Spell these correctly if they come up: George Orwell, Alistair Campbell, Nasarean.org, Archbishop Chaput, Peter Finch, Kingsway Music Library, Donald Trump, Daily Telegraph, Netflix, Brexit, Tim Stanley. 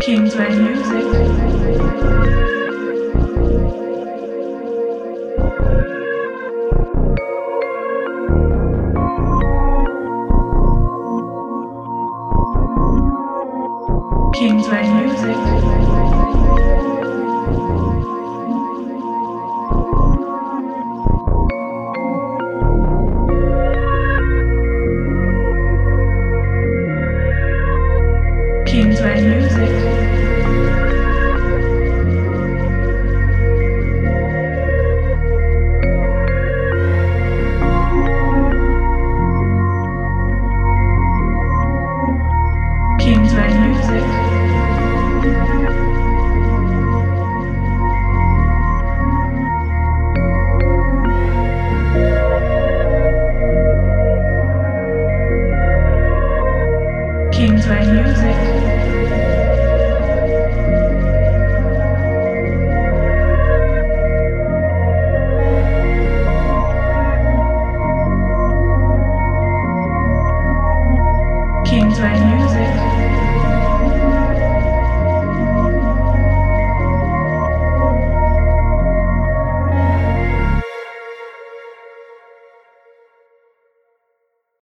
Kingsway Music. Kingsway Music. Kingsway Music. Kingsway Music. Kingsway Music.